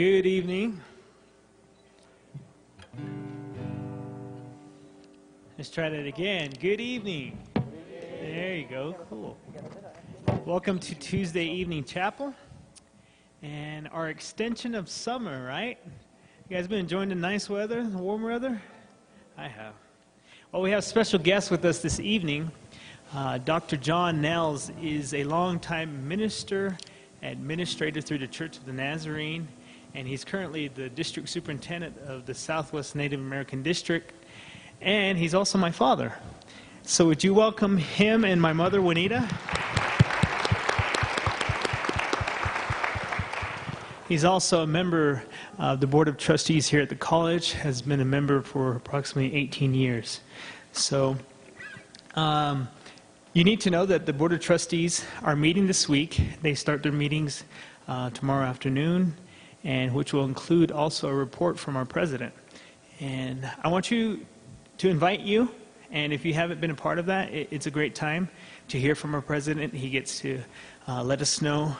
Good evening. Let's try that again. Good evening. There you go. Cool. Welcome to Tuesday Evening Chapel and our extension of summer, right? You guys been enjoying the nice weather, the warm weather? I have. Well, we have a special guest with us this evening. Dr. John Nells is a longtime minister, administrator through the Church of the Nazarene, and he's currently the district superintendent of the Southwest Native American District, and he's also my father. So would you welcome him and my mother, Juanita? He's also a member of the Board of Trustees here at the college, has been a member for approximately 18 years. So you need to know that the Board of Trustees are meeting this week. They start their meetings tomorrow afternoon, and which will include also a report from our president. And I want you to invite you, and if you haven't been a part of that, it's a great time to hear from our president. He gets to let us know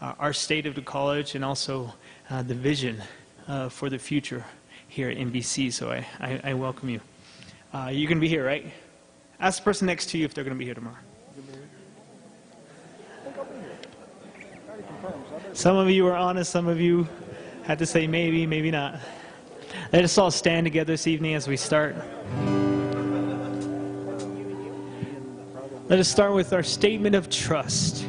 our state of the college and also the vision for the future here at NBC. So I welcome you. You're going to be here, right? Ask the person next to you if they're going to be here tomorrow. Some of you were honest, some of you had to say maybe, maybe not. Let us all stand together this evening as we start. Let us start with our statement of trust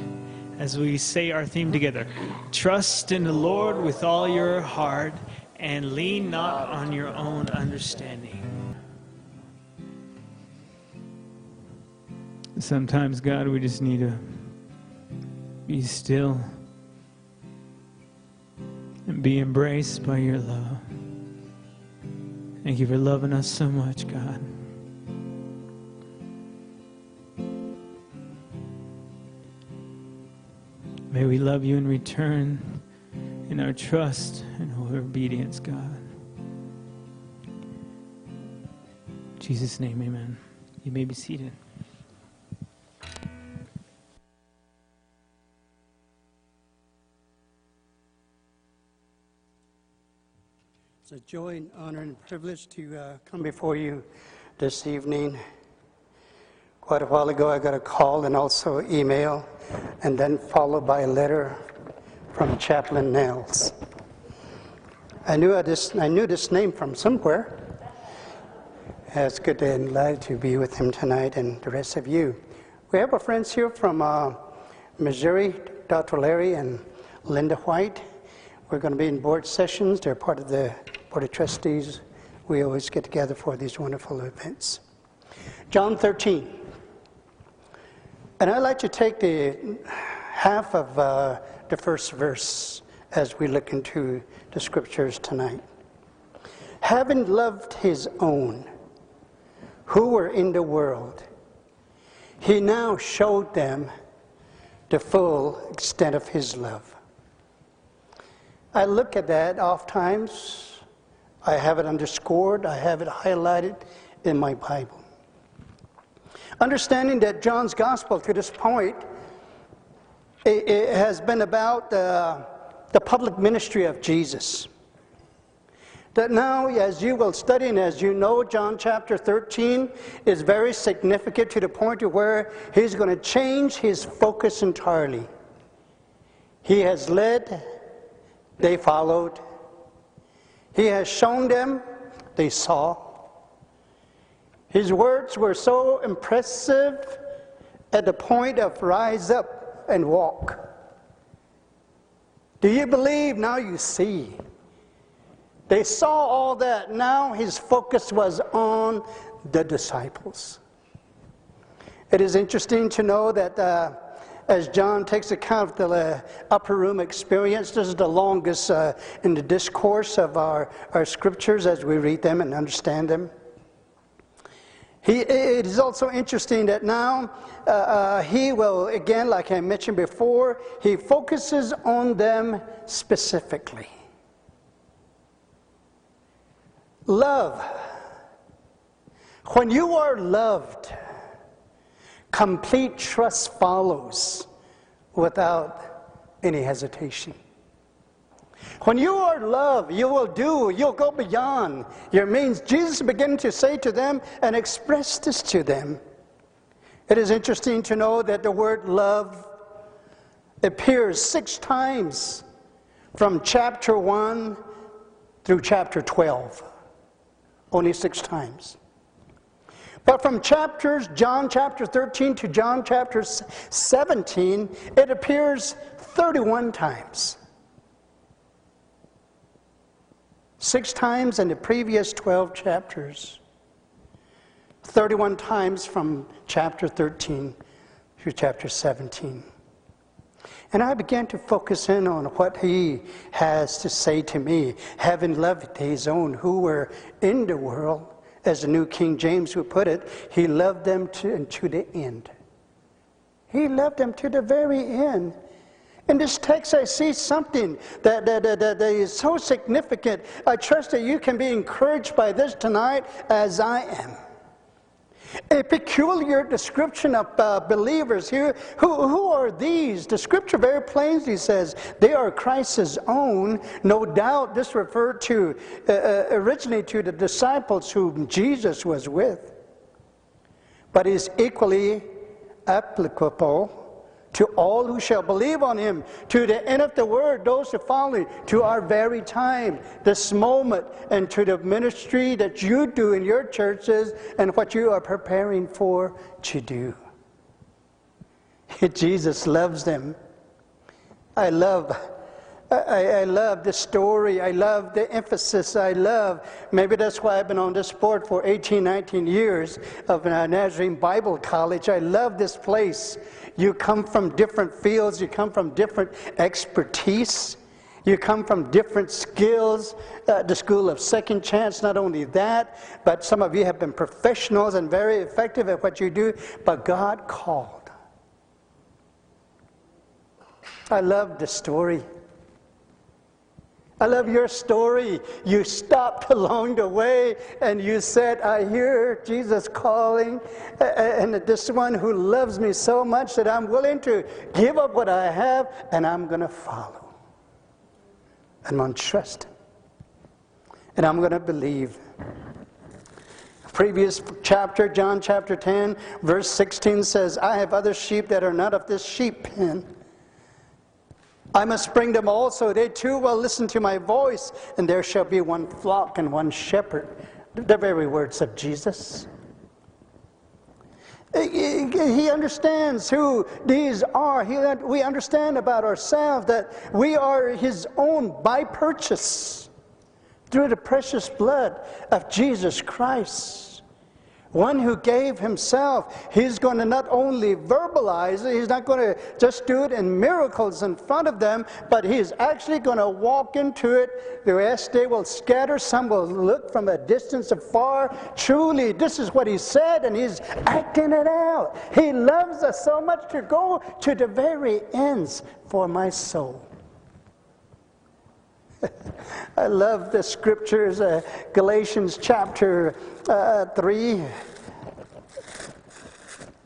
as we say our theme together. Trust in the Lord with all your heart and lean not on your own understanding. Sometimes, God, we just need to be still and be embraced by your love. Thank you for loving us so much, God. May we love you in return in our trust and our obedience, God. In Jesus' name, amen. You may be seated. It's a joy and honor and privilege to come before you this evening. Quite a while ago, I got a call and also email, and then followed by a letter from Chaplain Nells. I knew this name from somewhere. It's good and glad to be with him tonight and the rest of you. We have our friends here from Missouri, Dr. Larry and Linda White. We're going to be in board sessions. They're part of the Board of Trustees. We always get together for these wonderful events. John 13. And I'd like to take the half of the first verse as we look into the scriptures tonight. Having loved his own, who were in the world, he now showed them the full extent of his love. I look at that oft times. I have it underscored, I have it highlighted in my Bible. Understanding that John's gospel to this point, it has been about the public ministry of Jesus. That now, as you will study and as you know, John chapter 13 is very significant to the point to where he's going to change his focus entirely. He has led, they followed. He has shown them, they saw. His words were so impressive at the point of rise up and walk. Do you believe? Now you see. They saw all that. Now his focus was on the disciples. It is interesting to know that as John takes account of the upper room experience, this is the longest in the discourse of our scriptures as we read them and understand them. It is also interesting that now he will, again, like I mentioned before, he focuses on them specifically. Love. When you are loved, complete trust follows without any hesitation. When you are loved, you will do, you'll go beyond your means. Jesus began to say to them and express this to them. It is interesting to know that the word love appears 6 times from chapter 1 through chapter 12. Only 6 times. But from chapters, John chapter 13 to John chapter 17, it appears 31 times. 6 times in the previous 12 chapters. 31 times from chapter 13 through chapter 17. And I began to focus in on what he has to say to me, having loved his own who were in the world, as the New King James would put it, he loved them to the end. He loved them to the very end. In this text, I see something that is so significant. I trust that you can be encouraged by this tonight as I am. A peculiar description of believers here. Who are these? The scripture very plainly says, they are Christ's own. No doubt this referred to originally to the disciples whom Jesus was with. But is equally applicable to all who shall believe on him, to the end of the word, those who follow him, to our very time, this moment, and to the ministry that you do in your churches and what you are preparing for to do. Jesus loves them. I love the story. I love the emphasis. I love, maybe that's why I've been on this board for 18, 19 years of Nazarene Bible College. I love this place. You come from different fields. You come from different expertise. You come from different skills, the school of second chance, not only that, but some of you have been professionals and very effective at what you do, but God called. I love the story. I love your story. You stopped along the way and you said, I hear Jesus calling, and this one who loves me so much that I'm willing to give up what I have, and I'm going to follow. I'm going to trust. And I'm going to believe. Previous chapter, John chapter 10, verse 16 says, I have other sheep that are not of this sheep pen. I must bring them also. They too will listen to my voice, and there shall be one flock and one shepherd. The very words of Jesus. He understands who these are. We understand about ourselves that we are his own by purchase through the precious blood of Jesus Christ. One who gave himself, he's going to not only verbalize it, he's not going to just do it in miracles in front of them, but he's actually going to walk into it. The rest they will scatter, some will look from a distance afar. Truly, this is what he said, and he's acting it out. He loves us so much to go to the very ends for my soul. I love the scriptures, Galatians chapter 3.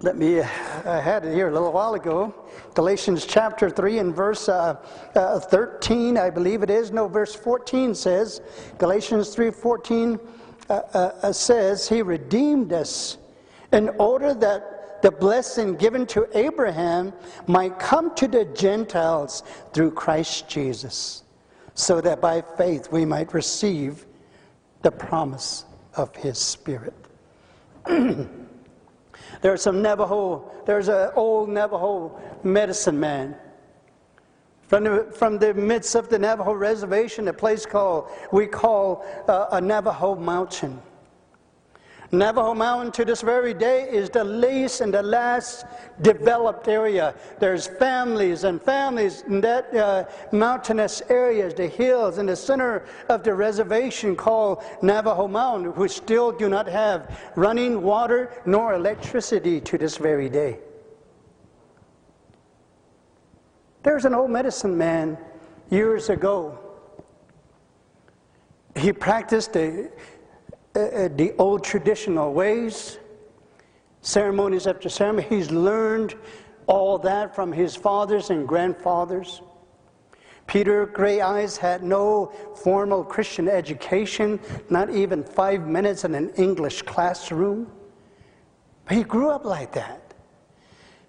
I had it here a little while ago. Galatians chapter 3 and verse 13, I believe it is. No, verse 14 says, Galatians 3:14 says, he redeemed us in order that the blessing given to Abraham might come to the Gentiles through Christ Jesus, so that by faith we might receive the promise of his Spirit. There's an old Navajo medicine man from the midst of the Navajo reservation, a place we call Navajo Mountain. Navajo Mountain to this very day is the least and the last developed area. There's families and families in that mountainous areas, the hills in the center of the reservation called Navajo Mountain, who still do not have running water nor electricity to this very day. There's an old medicine man years ago. He practiced the old traditional ways, ceremonies after ceremony. He's learned all that from his fathers and grandfathers. Peter Gray Eyes had no formal Christian education, not even 5 minutes in an English classroom. But he grew up like that.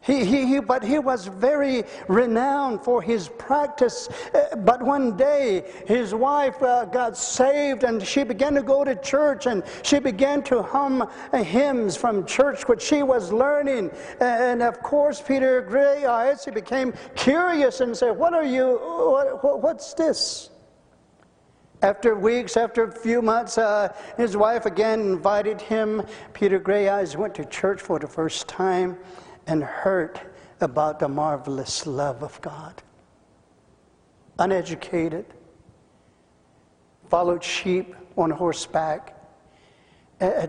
But he was very renowned for his practice. But one day, his wife got saved, and she began to go to church, and she began to hum hymns from church, which she was learning. And of course, Peter Gray Eyes, he became curious and said, what's this? After weeks, after a few months, his wife again invited him. Peter Gray Eyes went to church for the first time, and heard about the marvelous love of God. Uneducated, followed sheep on horseback,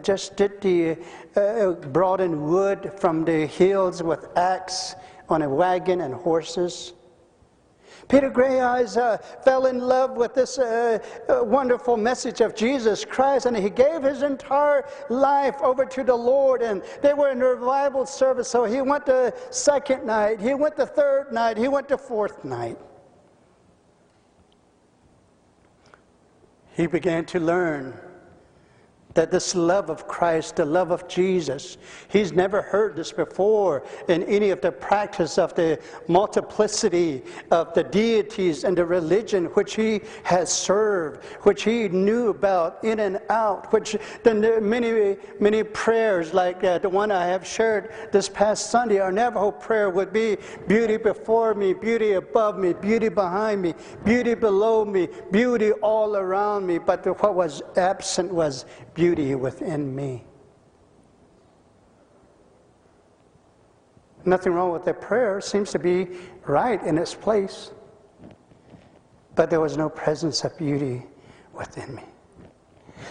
just did the brought in wood from the hills with axe on a wagon and horses. Peter Gray Eyes fell in love with this wonderful message of Jesus Christ, and he gave his entire life over to the Lord. And they were in a revival service, so he went the second night, he went the third night, he went the fourth night. He began to learn that this love of Christ, the love of Jesus, he's never heard this before in any of the practice of the multiplicity of the deities and the religion which he has served, which he knew about in and out, which the many prayers like the one I have shared this past Sunday, our Navajo prayer would be, beauty before me, beauty above me, beauty behind me, beauty below me, beauty all around me. But what was absent was beauty within me. Nothing wrong with their prayer, seems to be right in its place, but there was no presence of beauty within me.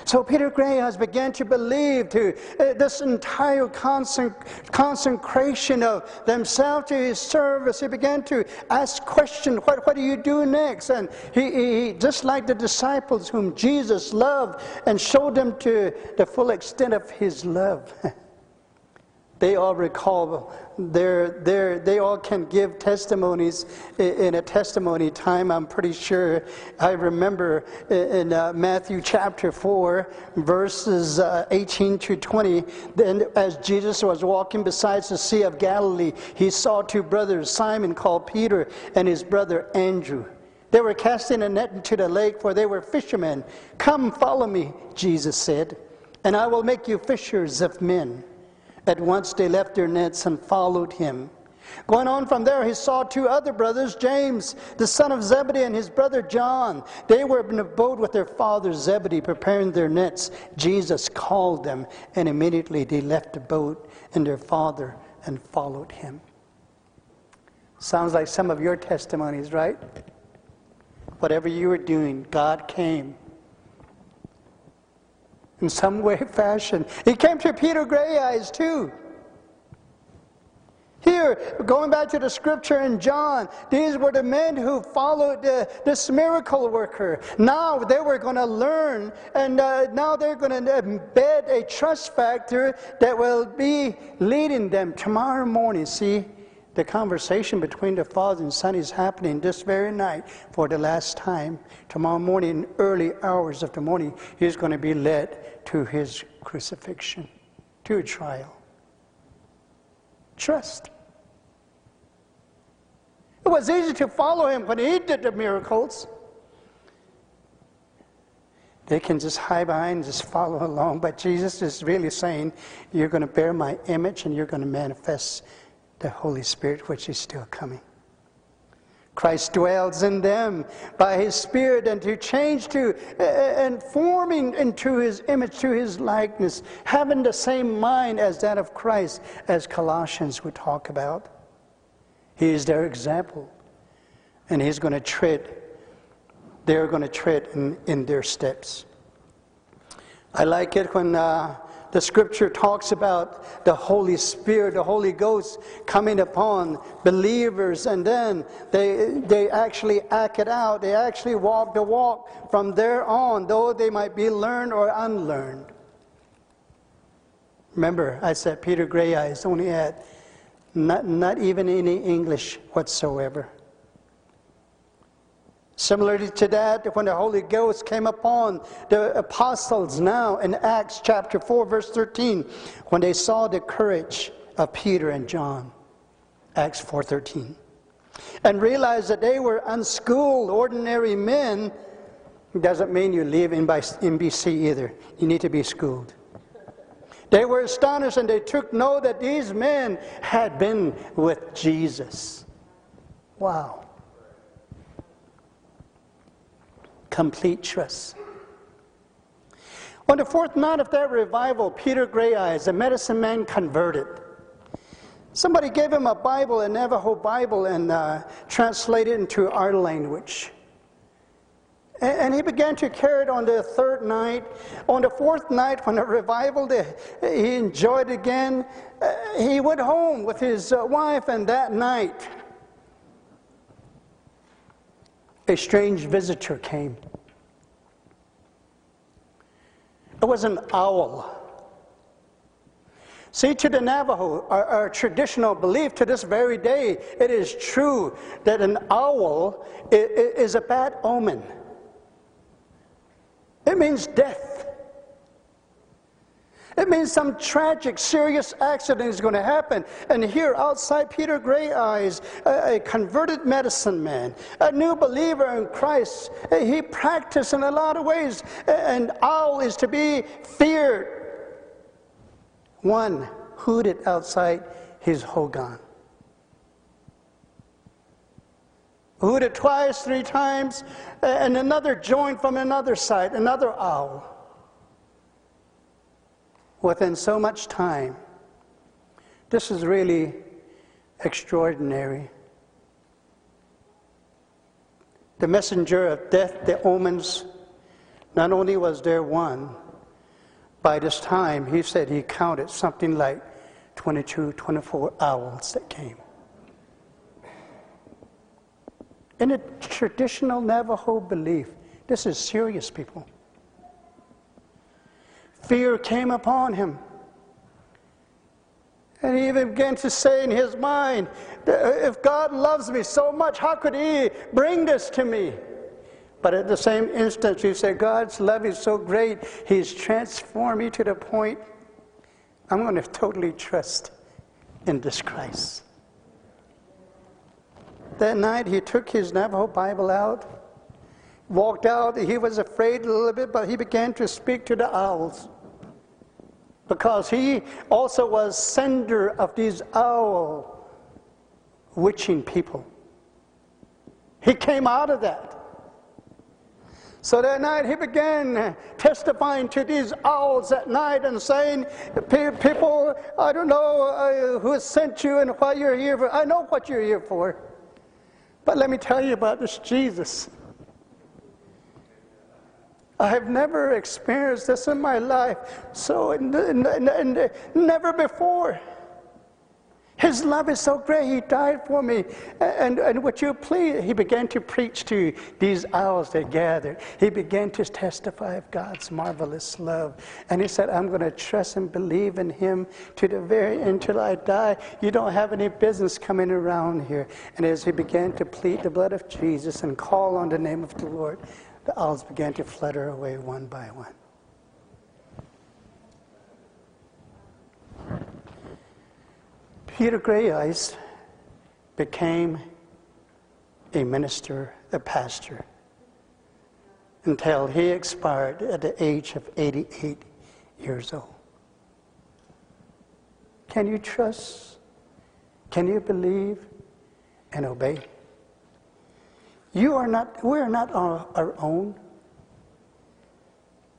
So Peter Gray has begun to believe to this entire consecration of themselves to his service. He began to ask questions, what do you do next? And he just like the disciples whom Jesus loved and showed them to the full extent of his love. They all recall, they all can give testimonies in a testimony time, I'm pretty sure. I remember in Matthew chapter 4, verses 18 to 20, then as Jesus was walking beside the Sea of Galilee, he saw two brothers, Simon called Peter and his brother Andrew. They were casting a net into the lake, for they were fishermen. "Come, follow me," Jesus said, "and I will make you fishers of men." At once they left their nets and followed him. Going on from there, he saw two other brothers, James, the son of Zebedee, and his brother John. They were in a boat with their father Zebedee, preparing their nets. Jesus called them, and immediately they left the boat and their father and followed him. Sounds like some of your testimonies, right? Whatever you were doing, God came. In some way, fashion. He came to Peter Gray Eyes too. Here, going back to the scripture in John, these were the men who followed this miracle worker. Now they were going to learn, and now they're going to embed a trust factor that will be leading them tomorrow morning. See, the conversation between the father and son is happening this very night for the last time. Tomorrow morning, early hours of the morning, he's going to be led to his crucifixion, to a trial. Trust. It was easy to follow him when he did the miracles. They can just hide behind and just follow along, but Jesus is really saying, you're going to bear my image and you're going to manifest the Holy Spirit, which is still coming. Christ dwells in them by his Spirit, and to change to and forming into his image, to his likeness, having the same mind as that of Christ, as Colossians would talk about. He is their example, and he's going to tread, they're going to tread in their steps. I like it when the scripture talks about the Holy Spirit, the Holy Ghost coming upon believers, and then they actually act it out. They actually walk the walk from there on, though they might be learned or unlearned. Remember, I said Peter Gray Eyes only had not even any English whatsoever. Similarly to that, when the Holy Ghost came upon the apostles now in Acts chapter 4, verse 13, when they saw the courage of Peter and John, Acts 4:13, and realized that they were unschooled, ordinary men. It doesn't mean you live in NBC either. You need to be schooled. They were astonished, and they took note that these men had been with Jesus. Wow. Complete trust. On the fourth night of that revival, Peter Gray Eyes, the medicine man, converted. Somebody gave him a Bible, a Navajo Bible, and translated it into our language. And he began to carry it on the third night. On the fourth night, when the revival he enjoyed again, he went home with his wife, and that night, a strange visitor came. It was an owl. See, to the Navajo, our traditional belief to this very day, it is true that an owl is a bad omen. It means death. It means some tragic, serious accident is going to happen. And here outside Peter Gray Eyes, a converted medicine man, a new believer in Christ, he practiced in a lot of ways. An owl is to be feared. One hooted outside his hogan. Hooted twice, three times, and another joined from another side, another owl. Within so much time, this is really extraordinary. The messenger of death, the omens, not only was there one, by this time he said he counted something like 22, 24 owls that came. In a traditional Navajo belief, this is serious, people. Fear came upon him. And he even began to say in his mind, if God loves me so much, how could he bring this to me? But at the same instance, he said, God's love is so great, he's transformed me to the point, I'm going to totally trust in this Christ. That night, he took his Navajo Bible out, walked out. He was afraid a little bit, but he began to speak to the owls, because he also was sender of these owl witching people. He came out of that. So that night, he began testifying to these owls at night and saying, people, I don't know who sent you and why you're here for. I know what you're here for. But let me tell you about this Jesus. I have never experienced this in my life, so never before. His love is so great, he died for me. And would you please, he began to preach to these owls that gathered. He began to testify of God's marvelous love. And he said, I'm going to trust and believe in him to the very end till I die. You don't have any business coming around here. And as he began to plead the blood of Jesus and call on the name of the Lord, the owls began to flutter away one by one. Peter Gray Eyes became a minister, a pastor, until he expired at the age of 88 years old. Can you trust? Can you believe and obey? You are not, we are not our own.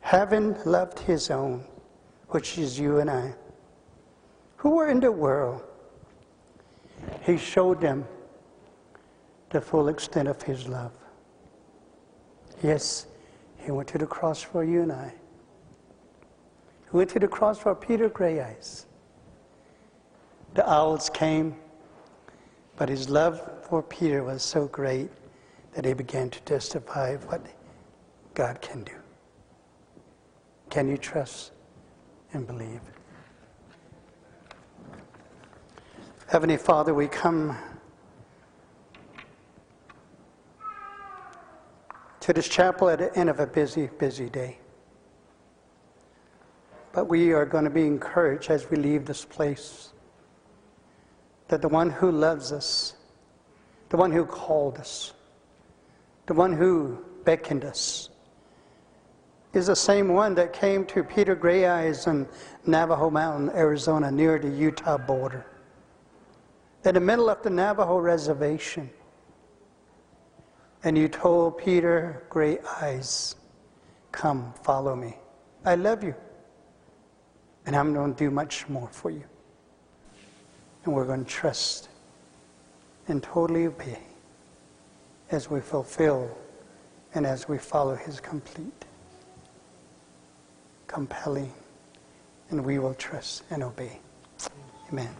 Heaven loved his own, which is you and I, who were in the world. He showed them the full extent of his love. Yes, he went to the cross for you and I. He went to the cross for Peter Gray Eyes. The owls came, but his love for Peter was so great that he began to testify of what God can do. Can you trust and believe? Heavenly Father, we come to this chapel at the end of a busy, busy day. But we are going to be encouraged as we leave this place that the one who loves us, the one who called us, the one who beckoned us, is the same one that came to Peter Gray Eyes in Navajo Mountain, Arizona, near the Utah border. In the middle of the Navajo reservation, and you told Peter Gray Eyes, come, follow me. I love you, and I'm going to do much more for you. And we're going to trust and totally obey as we fulfill and as we follow his complete, compelling, and we will trust and obey. Amen.